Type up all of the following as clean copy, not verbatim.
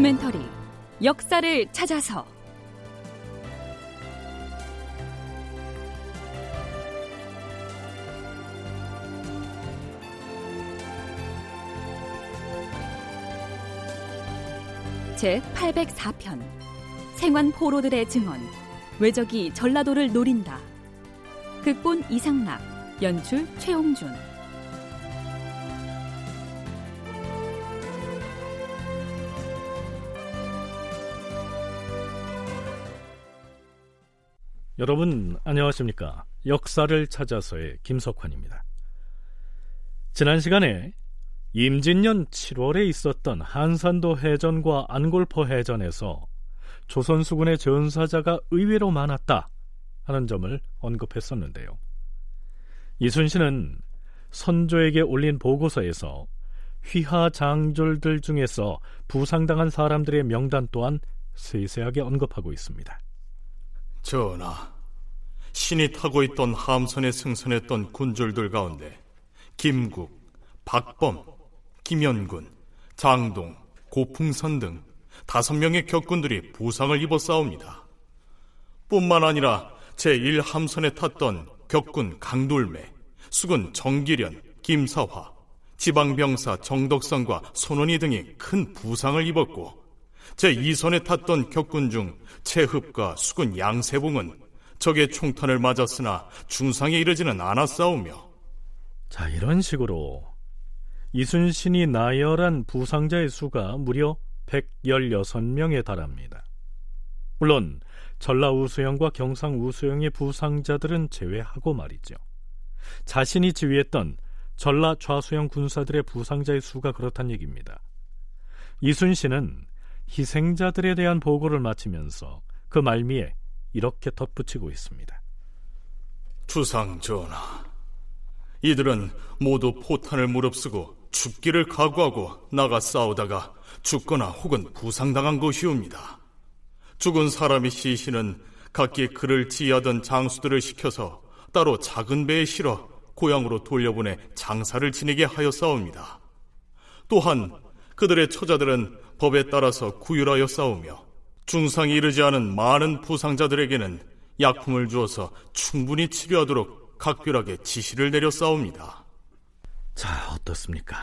다큐멘터리 역사를 찾아서 제804편 생환포로들의 증언 왜적이 전라도를 노린다. 극본 이상락, 연출 최홍준. 여러분 안녕하십니까? 역사를 찾아서의 김석환입니다. 지난 시간에 임진년 7월에 있었던 한산도 해전과 안골포 해전에서 조선수군의 전사자가 의외로 많았다 하는 점을 언급했었는데요. 이순신은 선조에게 올린 보고서에서 휘하 장졸들 중에서 부상당한 사람들의 명단 또한 세세하게 언급하고 있습니다. 전하, 신이 타고 있던 함선에 승선했던 군졸들 가운데 김국, 박범, 김연군, 장동, 고풍선 등 5명의 격군들이 부상을 입어 싸웁니다. 뿐만 아니라 제1함선에 탔던 격군 강돌매, 수군 정기련, 김사화, 지방병사 정덕선과 손원희 등이 큰 부상을 입었고, 제2선에 탔던 격군 중 채흡과 수군 양세봉은 적의 총탄을 맞았으나 중상에 이르지는 않았사오며. 자, 이런 식으로 이순신이 나열한 부상자의 수가 무려 116명에 달합니다. 물론 전라우수영과 경상우수영의 부상자들은 제외하고 말이죠. 자신이 지휘했던 전라좌수영 군사들의 부상자의 수가 그렇단 얘기입니다. 이순신은 희생자들에 대한 보고를 마치면서 그 말미에 이렇게 덧붙이고 있습니다. 주상 전하, 이들은 모두 포탄을 무릅쓰고 죽기를 각오하고 나가 싸우다가 죽거나 혹은 부상당한 것이옵니다. 죽은 사람의 시신은 각기 그를 지휘하던 장수들을 시켜서 따로 작은 배에 실어 고향으로 돌려보내 장사를 지내게 하였사옵니다. 또한 그들의 처자들은 법에 따라서 구휼하여 싸우며, 중상이 이르지 않은 많은 부상자들에게는 약품을 주어서 충분히 치료하도록 각별하게 지시를 내려 싸웁니다. 자, 어떻습니까?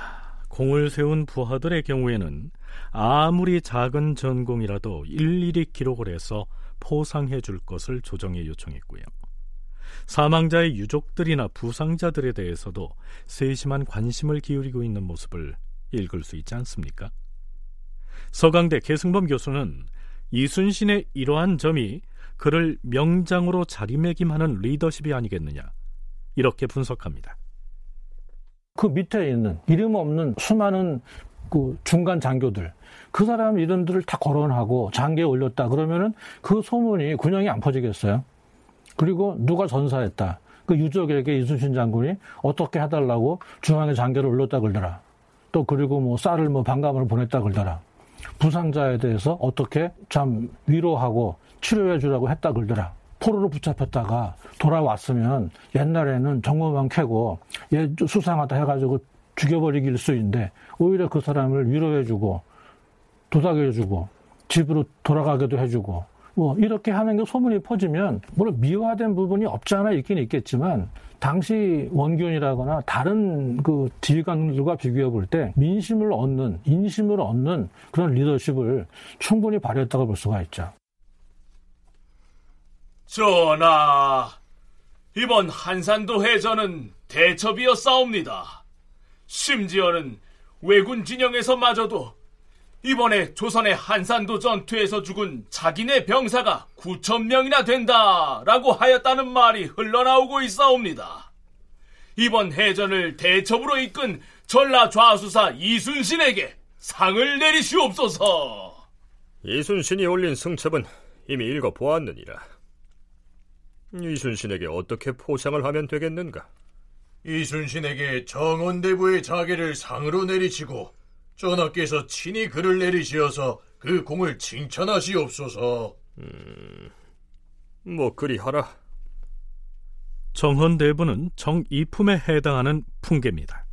공을 세운 부하들의 경우에는 아무리 작은 전공이라도 일일이 기록을 해서 포상해 줄 것을 조정에 요청했고요. 사망자의 유족들이나 부상자들에 대해서도 세심한 관심을 기울이고 있는 모습을 읽을 수 있지 않습니까? 서강대 계승범 교수는 이순신의 이러한 점이 그를 명장으로 자리매김하는 리더십이 아니겠느냐, 이렇게 분석합니다. 그 밑에 있는 이름 없는 수많은 그 중간 장교들, 그 사람 이름들을 다 거론하고 장계에 올렸다 그러면은 그 소문이 군영이 안 퍼지겠어요? 그리고 누가 전사했다, 그 유족에게 이순신 장군이 어떻게 해달라고 중앙에 장계를 올렸다 그러더라. 또 그리고 뭐 쌀을 뭐 반감으로 보냈다 그러더라. 부상자에 대해서 어떻게 참 위로하고 치료해 주라고 했다 그러더라. 포로로 붙잡혔다가 돌아왔으면 옛날에는 정보만 캐고 얘 수상하다 해가지고 죽여버리길 수 있는데, 오히려 그 사람을 위로해 주고 도닥여 주고 집으로 돌아가게도 해주고, 뭐 이렇게 하는 게 소문이 퍼지면, 물론 미화된 부분이 없지 않아 있긴 있겠지만, 당시 원균이라거나 다른 그 지휘관들과 비교해 볼 때 민심을 얻는, 인심을 얻는 그런 리더십을 충분히 발휘했다고 볼 수가 있죠. 전하, 이번 한산도 해전은 대첩이어 싸웁니다. 심지어는 왜군 진영에서마저도 이번에 조선의 한산도 전투에서 죽은 자기네 병사가 9,000명이나 된다라고 하였다는 말이 흘러나오고 있사옵니다. 이번 해전을 대첩으로 이끈 전라좌수사 이순신에게 상을 내리시옵소서. 이순신이 올린 승첩은 이미 읽어보았느니라. 이순신에게 어떻게 포상을 하면 되겠는가? 이순신에게 정원대부의 자계를 상으로 내리치고, 전하께서 친히 그를 내리시어서 그 공을 칭찬하시옵소서. 뭐 그리하라. 정헌대부는 정이품에 해당하는 풍계입니다.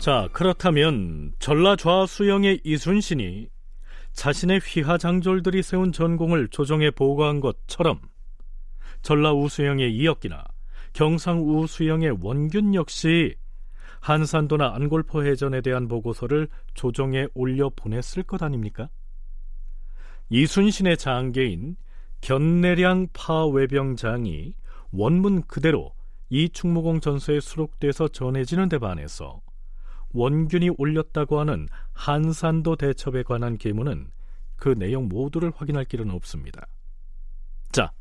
자, 그렇다면 전라좌수영의 이순신이 자신의 휘하장졸들이 세운 전공을 조정에 보고한 것처럼 전라우수영의 이억기나 경상우수영의 원균 역시 한산도나 안골포 해전에 대한 보고서를 조정에 올려 보냈을 것 아닙니까? 이순신의 장계인 견내량 파외병장이 원문 그대로 이 충무공 전서에 수록돼서 전해지는 데 반해서 원균이 올렸다고 하는 한산도 대첩에 관한 계문은 그 내용 모두를 확인할 길은 없습니다. 자,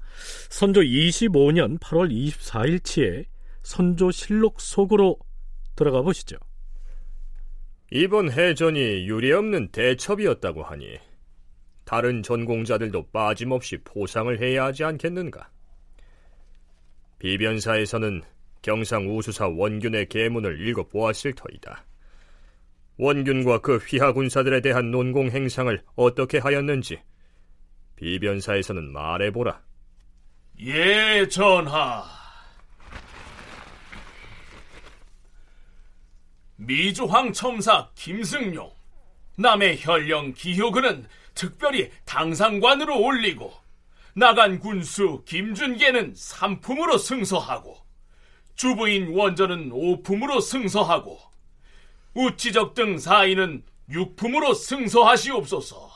선조 25년 8월 24일치의 선조실록 속으로 들어가 보시죠. 이번 해전이 유례없는 대첩이었다고 하니 다른 전공자들도 빠짐없이 포상을 해야 하지 않겠는가? 비변사에서는 경상우수사 원균의 계문을 읽어보았을 터이다. 원균과 그 휘하군사들에 대한 논공 행상을 어떻게 하였는지 비변사에서는 말해보라. 예, 전하. 미조황 첨사 김승용, 남의 현령 기효근은 특별히 당상관으로 올리고 나간 군수 김준계는 3품으로 승서하고 주부인 원전은 5품으로 승서하고 우치적 등 사인은 6품으로 승서하시옵소서.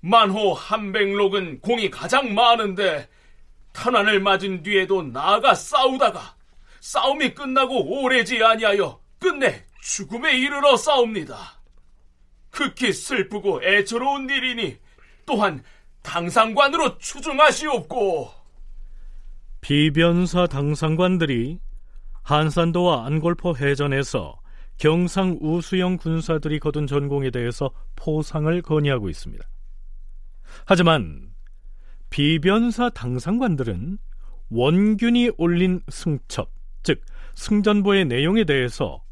만호 한백록은 공이 가장 많은데 탄환을 맞은 뒤에도 나아가 싸우다가 싸움이 끝나고 오래지 아니하여 끝내 죽음에 이르러 싸웁니다. 극히 슬프고 애처로운 일이니 또한 당상관으로 추중하시옵고. 비변사 당상관들이 한산도와 안골포 해전에서 경상우수영 군사들이 거둔 전공에 대해서 포상을 건의하고 있습니다. 하지만 비변사 당상관들은 원균이 올린 승첩, 즉 승전보의 내용에 대해서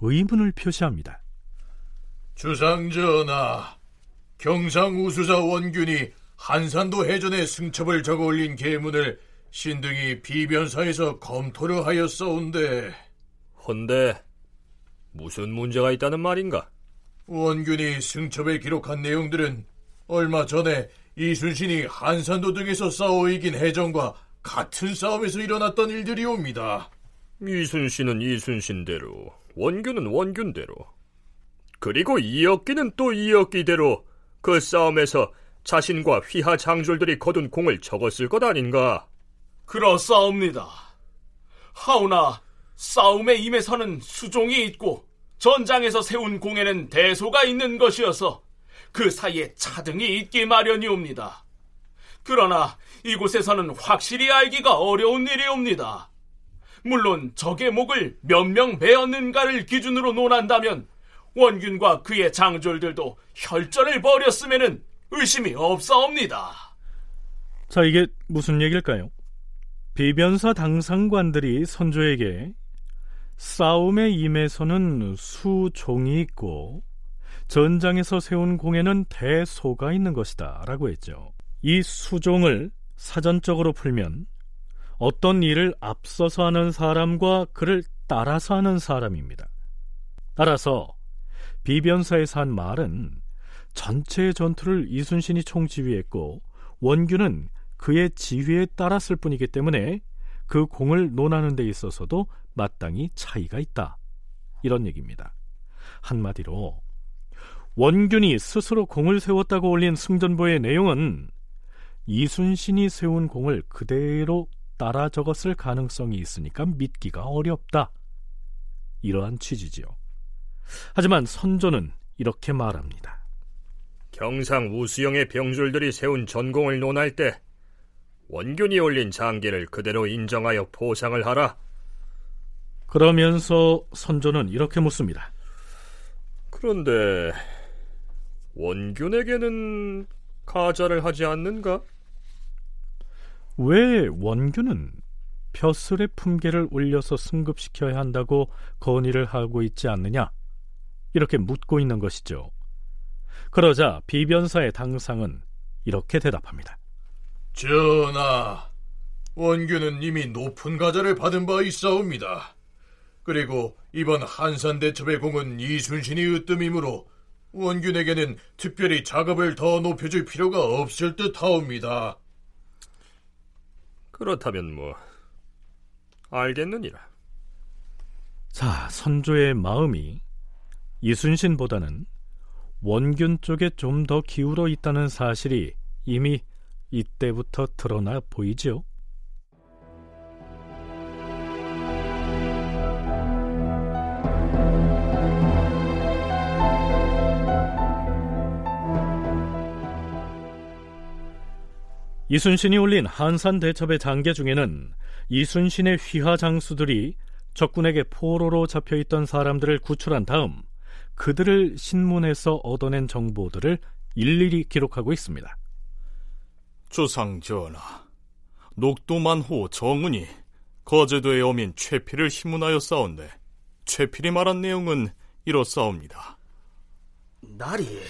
의문을 표시합니다. 주상전하, 경상우수사 원균이 한산도 해전의 승첩을 적어 올린 계문을 신등이 비변사에서 검토를 하였사온데. 헌데 무슨 문제가 있다는 말인가? 원균이 승첩에 기록한 내용들은 얼마 전에 이순신이 한산도 등에서 싸워 이긴 해전과 같은 싸움에서 일어났던 일들이옵니다. 이순신은 이순신대로, 원균은 원균대로, 그리고 이억기는 또 이억기대로 그 싸움에서 자신과 휘하 장졸들이 거둔 공을 적었을 것 아닌가? 그렇사옵니다. 하오나 싸움에 임해서는 수종이 있고 전장에서 세운 공에는 대소가 있는 것이어서 그 사이에 차등이 있기 마련이옵니다. 그러나 이곳에서는 확실히 알기가 어려운 일이옵니다. 물론 적의 목을 몇 명 베었는가를 기준으로 논한다면 원균과 그의 장졸들도 혈전을 벌였음에는 의심이 없사옵니다. 자, 이게 무슨 얘기일까요? 비변사 당상관들이 선조에게 싸움에 임해서는 수종이 있고 전장에서 세운 공에는 대소가 있는 것이다 라고 했죠. 이 수종을 사전적으로 풀면 어떤 일을 앞서서 하는 사람과 그를 따라서 하는 사람입니다. 따라서 비변사에서 한 말은 전체의 전투를 이순신이 총지휘했고 원균은 그의 지휘에 따랐을 뿐이기 때문에 그 공을 논하는 데 있어서도 마땅히 차이가 있다, 이런 얘기입니다. 한마디로 원균이 스스로 공을 세웠다고 올린 승전보의 내용은 이순신이 세운 공을 그대로 따라 적었을 가능성이 있으니까 믿기가 어렵다, 이러한 취지지요. 하지만 선조는 이렇게 말합니다. 경상우수영의 병졸들이 세운 전공을 논할 때 원균이 올린 장계를 그대로 인정하여 포상을 하라. 그러면서 선조는 이렇게 묻습니다. 그런데 원균에게는 가자를 하지 않는가? 왜 원균은 벼슬의 품계를 올려서 승급시켜야 한다고 건의를 하고 있지 않느냐, 이렇게 묻고 있는 것이죠. 그러자 비변사의 당상은 이렇게 대답합니다. 전하, 원균은 이미 높은 가자를 받은 바 있사옵니다. 그리고 이번 한산대첩의 공은 이순신이 으뜸이므로 원균에게는 특별히 작업을 더 높여줄 필요가 없을 듯하옵니다. 그렇다면 뭐 알겠느니라. 자, 선조의 마음이 이순신보다는 원균 쪽에 좀 더 기울어 있다는 사실이 이미 이때부터 드러나 보이지요. 이순신이 올린 한산대첩의 장계 중에는 이순신의 휘하 장수들이 적군에게 포로로 잡혀있던 사람들을 구출한 다음 그들을 신문에서 얻어낸 정보들을 일일이 기록하고 있습니다. 조상 전하, 녹도만호 정운이 거제도의 어민 최필을 희문하여 싸운데 최필이 말한 내용은 이렇사옵니다. 나리,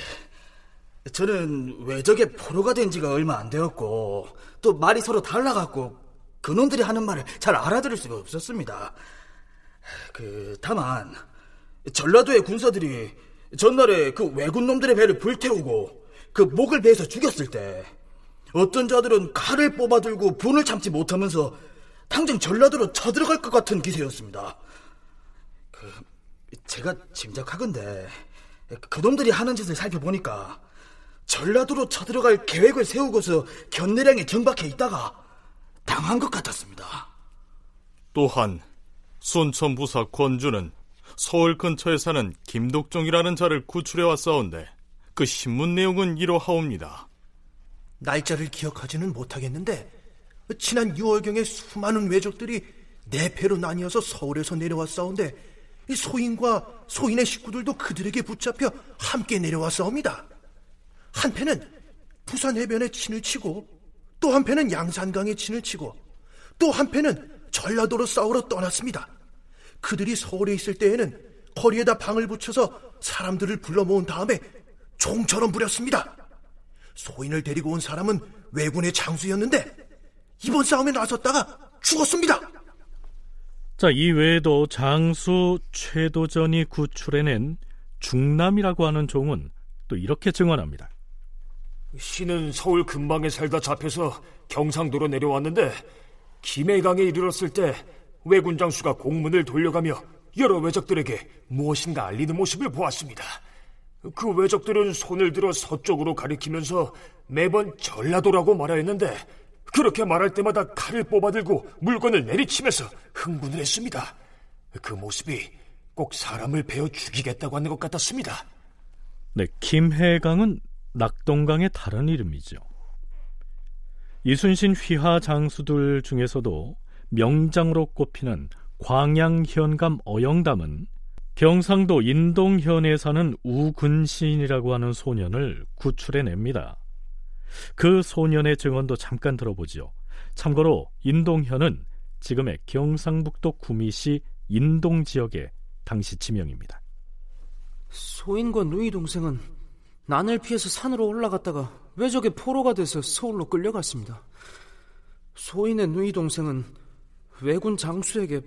저는 외적의 포로가 된 지가 얼마 안 되었고 또 말이 서로 달라갖고 그놈들이 하는 말을 잘 알아들을 수가 없었습니다. 다만 전라도의 군사들이 전날에 그 왜군 놈들의 배를 불태우고 그 목을 베어서 죽였을 때 어떤 자들은 칼을 뽑아들고 분을 참지 못하면서 당장 전라도로 쳐들어갈 것 같은 기세였습니다. 제가 짐작하건대 그놈들이 하는 짓을 살펴보니까 전라도로 쳐들어갈 계획을 세우고서 견내량에 정박해 있다가 당한 것 같았습니다. 또한 순천부사 권준은 서울 근처에 사는 김독종이라는 자를 구출해 왔사온데 그 신문 내용은 이러하옵니다. 날짜를 기억하지는 못하겠는데 지난 6월경에 수많은 왜적들이 네 패로 나뉘어서 서울에서 내려왔사온데 소인과 소인의 식구들도 그들에게 붙잡혀 함께 내려왔사옵니다. 한 패는 부산 해변에 진을 치고 또 한 패는 양산강에 진을 치고 또 한 패는 전라도로 싸우러 떠났습니다. 그들이 서울에 있을 때에는 거리에다 방을 붙여서 사람들을 불러 모은 다음에 종처럼 부렸습니다. 소인을 데리고 온 사람은 왜군의 장수였는데 이번 싸움에 나섰다가 죽었습니다. 자, 이 외에도 장수 최도전이 구출해낸 중남이라고 하는 종은 또 이렇게 증언합니다. 신은 서울 근방에 살다 잡혀서 경상도로 내려왔는데 김해강에 이르렀을 때 왜군 장수가 공문을 돌려가며 여러 왜적들에게 무엇인가 알리는 모습을 보았습니다. 그 왜적들은 손을 들어 서쪽으로 가리키면서 매번 전라도라고 말하였는데 그렇게 말할 때마다 칼을 뽑아들고 물건을 내리치면서 흥분을 했습니다. 그 모습이 꼭 사람을 베어 죽이겠다고 하는 것 같았습니다. 네, 김해강은 낙동강의 다른 이름이죠. 이순신 휘하 장수들 중에서도 명장으로 꼽히는 광양현감 어영담은 경상도 인동현에 사는 우근신이라고 하는 소년을 구출해냅니다. 그 소년의 증언도 잠깐 들어보지요. 참고로 인동현은 지금의 경상북도 구미시 인동 지역의 당시 지명입니다. 소인과 누이 동생은 난을 피해서 산으로 올라갔다가 왜적의 포로가 돼서 서울로 끌려갔습니다. 소인의 누이 동생은 왜군 장수에게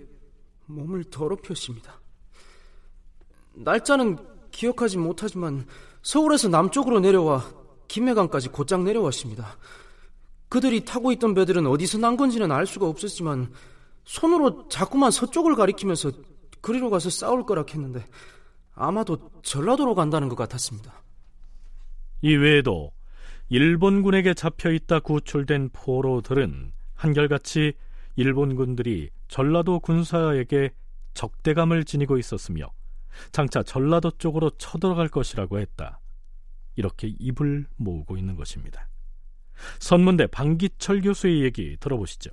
몸을 더럽혔습니다. 날짜는 기억하지 못하지만 서울에서 남쪽으로 내려와 김해강까지 곧장 내려왔습니다. 그들이 타고 있던 배들은 어디서 난 건지는 알 수가 없었지만 손으로 자꾸만 서쪽을 가리키면서 그리로 가서 싸울 거라 했는데 아마도 전라도로 간다는 것 같았습니다. 이외에도 일본군에게 잡혀있다 구출된 포로들은 한결같이 일본군들이 전라도 군사에게 적대감을 지니고 있었으며 장차 전라도 쪽으로 쳐들어갈 것이라고 했다. 이렇게 입을 모으고 있는 것입니다. 선문대 방기철 교수의 얘기 들어보시죠.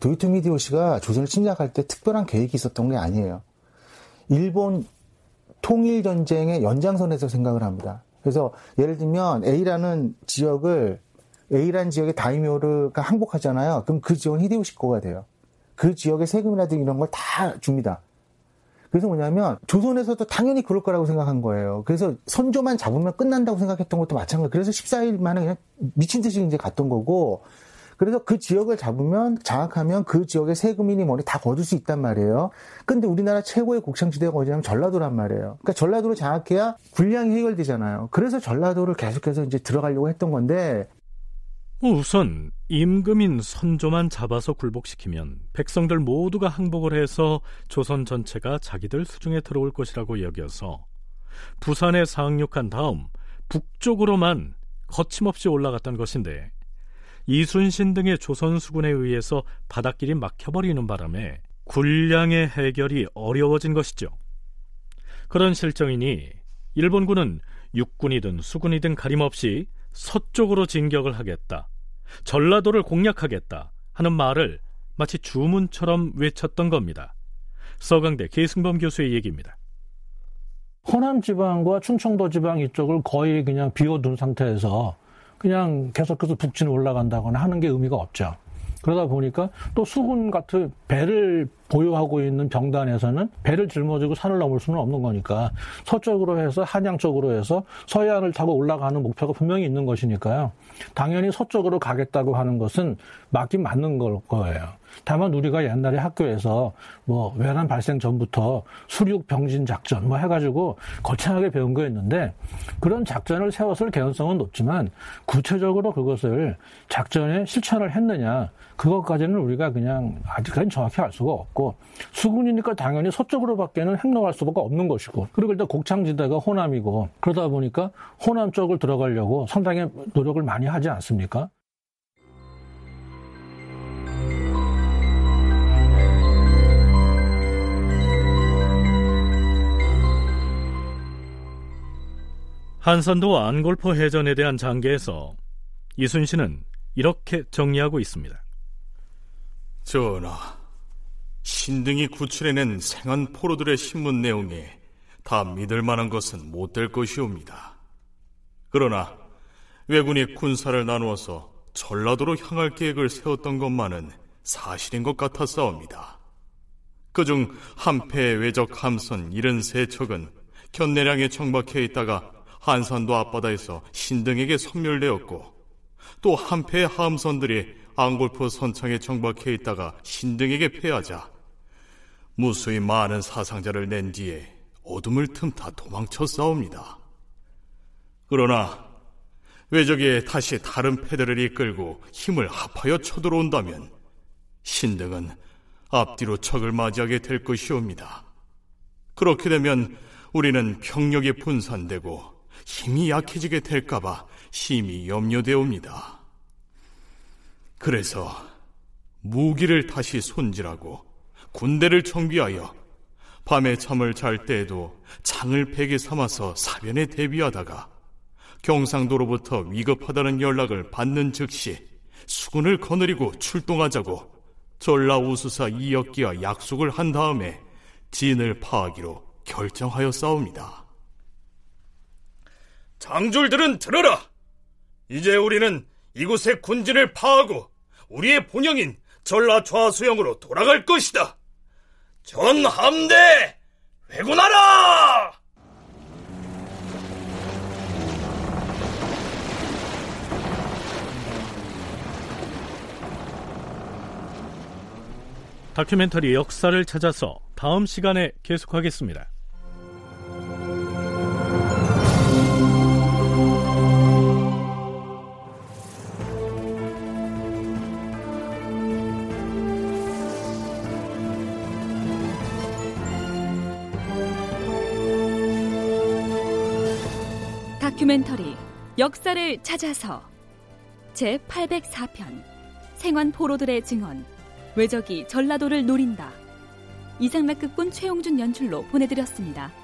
도요토미 히데요시가 조선을 침략할 때 특별한 계획이 있었던 게 아니에요. 일본 통일전쟁의 연장선에서 생각을 합니다. 그래서 예를 들면 A라는 지역의 다이묘가 항복하잖아요. 그럼 그 지역은 히데요시 거가 돼요. 그 지역의 세금이라든지 이런 걸 다 줍니다. 그래서 뭐냐면 조선에서도 당연히 그럴 거라고 생각한 거예요. 그래서 선조만 잡으면 끝난다고 생각했던 것도 마찬가지예요. 그래서 14일 만에 그냥 미친 듯이 이제 갔던 거고, 그래서 그 지역을 잡으면, 장악하면 그 지역의 세금이니 뭐니 다 거둘 수 있단 말이에요. 근데 우리나라 최고의 곡창지대가 어디냐면 전라도란 말이에요. 그러니까 전라도를 장악해야 군량이 해결되잖아요. 그래서 전라도를 계속해서 이제 들어가려고 했던 건데, 우선 임금인 선조만 잡아서 굴복시키면 백성들 모두가 항복을 해서 조선 전체가 자기들 수중에 들어올 것이라고 여겨서 부산에 상륙한 다음 북쪽으로만 거침없이 올라갔던 것인데, 이순신 등의 조선 수군에 의해서 바닷길이 막혀버리는 바람에 군량의 해결이 어려워진 것이죠. 그런 실정이니 일본군은 육군이든 수군이든 가림없이 서쪽으로 진격을 하겠다, 전라도를 공략하겠다 하는 말을 마치 주문처럼 외쳤던 겁니다. 서강대 계승범 교수의 얘기입니다. 호남 지방과 충청도 지방 이쪽을 거의 그냥 비워둔 상태에서 그냥 계속해서 북진 올라간다거나 하는 게 의미가 없죠. 그러다 보니까 또 수군 같은 배를 보유하고 있는 병단에서는 배를 짊어지고 산을 넘을 수는 없는 거니까 서쪽으로 해서 한양 쪽으로 해서 서해안을 타고 올라가는 목표가 분명히 있는 것이니까요. 당연히 서쪽으로 가겠다고 하는 것은 맞긴 맞는 걸 거예요. 다만 우리가 옛날에 학교에서 뭐 외란 발생 전부터 수륙 병진 작전 뭐 해가지고 거창하게 배운 거였는데, 그런 작전을 세웠을 개연성은 높지만 구체적으로 그것을 작전에 실천을 했느냐, 그것까지는 우리가 그냥 아직까지는 정확히 알 수가 없고, 수군이니까 당연히 서쪽으로 밖에는 행동할 수밖에 없는 것이고, 그리고 일단 곡창지대가 호남이고, 그러다 보니까 호남 쪽을 들어가려고 상당히 노력을 많이 하지 않습니까? 한산도 안골포 해전에 대한 장계에서 이순신은 이렇게 정리하고 있습니다. 전하, 신등이 구출해낸 생한 포로들의 신문 내용에 다 믿을 만한 것은 못될 것이옵니다. 그러나 왜군이 군사를 나누어서 전라도로 향할 계획을 세웠던 것만은 사실인 것 같았사옵니다. 그중 한패의 외적 함선 73척은 견내량에 정박해 있다가 한산도 앞바다에서 신등에게 섬멸되었고, 또 한패의 함선들이 안골포 선창에 정박해 있다가 신등에게 패하자 무수히 많은 사상자를 낸 뒤에 어둠을 틈타 도망쳐 싸웁니다. 그러나 외적이 다시 다른 패들을 이끌고 힘을 합하여 쳐들어온다면 신등은 앞뒤로 적을 맞이하게 될 것이옵니다. 그렇게 되면 우리는 병력이 분산되고 힘이 약해지게 될까봐 심히 염려되옵니다. 그래서 무기를 다시 손질하고 군대를 정비하여 밤에 잠을 잘 때에도 창을 베개 삼아서 사변에 대비하다가 경상도로부터 위급하다는 연락을 받는 즉시 수군을 거느리고 출동하자고 전라우수사 이억기와 약속을 한 다음에 진을 파하기로 결정하여 싸웁니다. 장졸들은 들어라! 이제 우리는 이곳의 군진을 파하고 우리의 본영인 전라좌수영으로 돌아갈 것이다! 전함대 회군하라! 다큐멘터리 역사를 찾아서 다음 시간에 계속하겠습니다. 다큐멘터리 역사를 찾아서 제804편 생환포로들의 증언, 외적이 전라도를 노린다. 이상락극본 최용준 연출로 보내드렸습니다.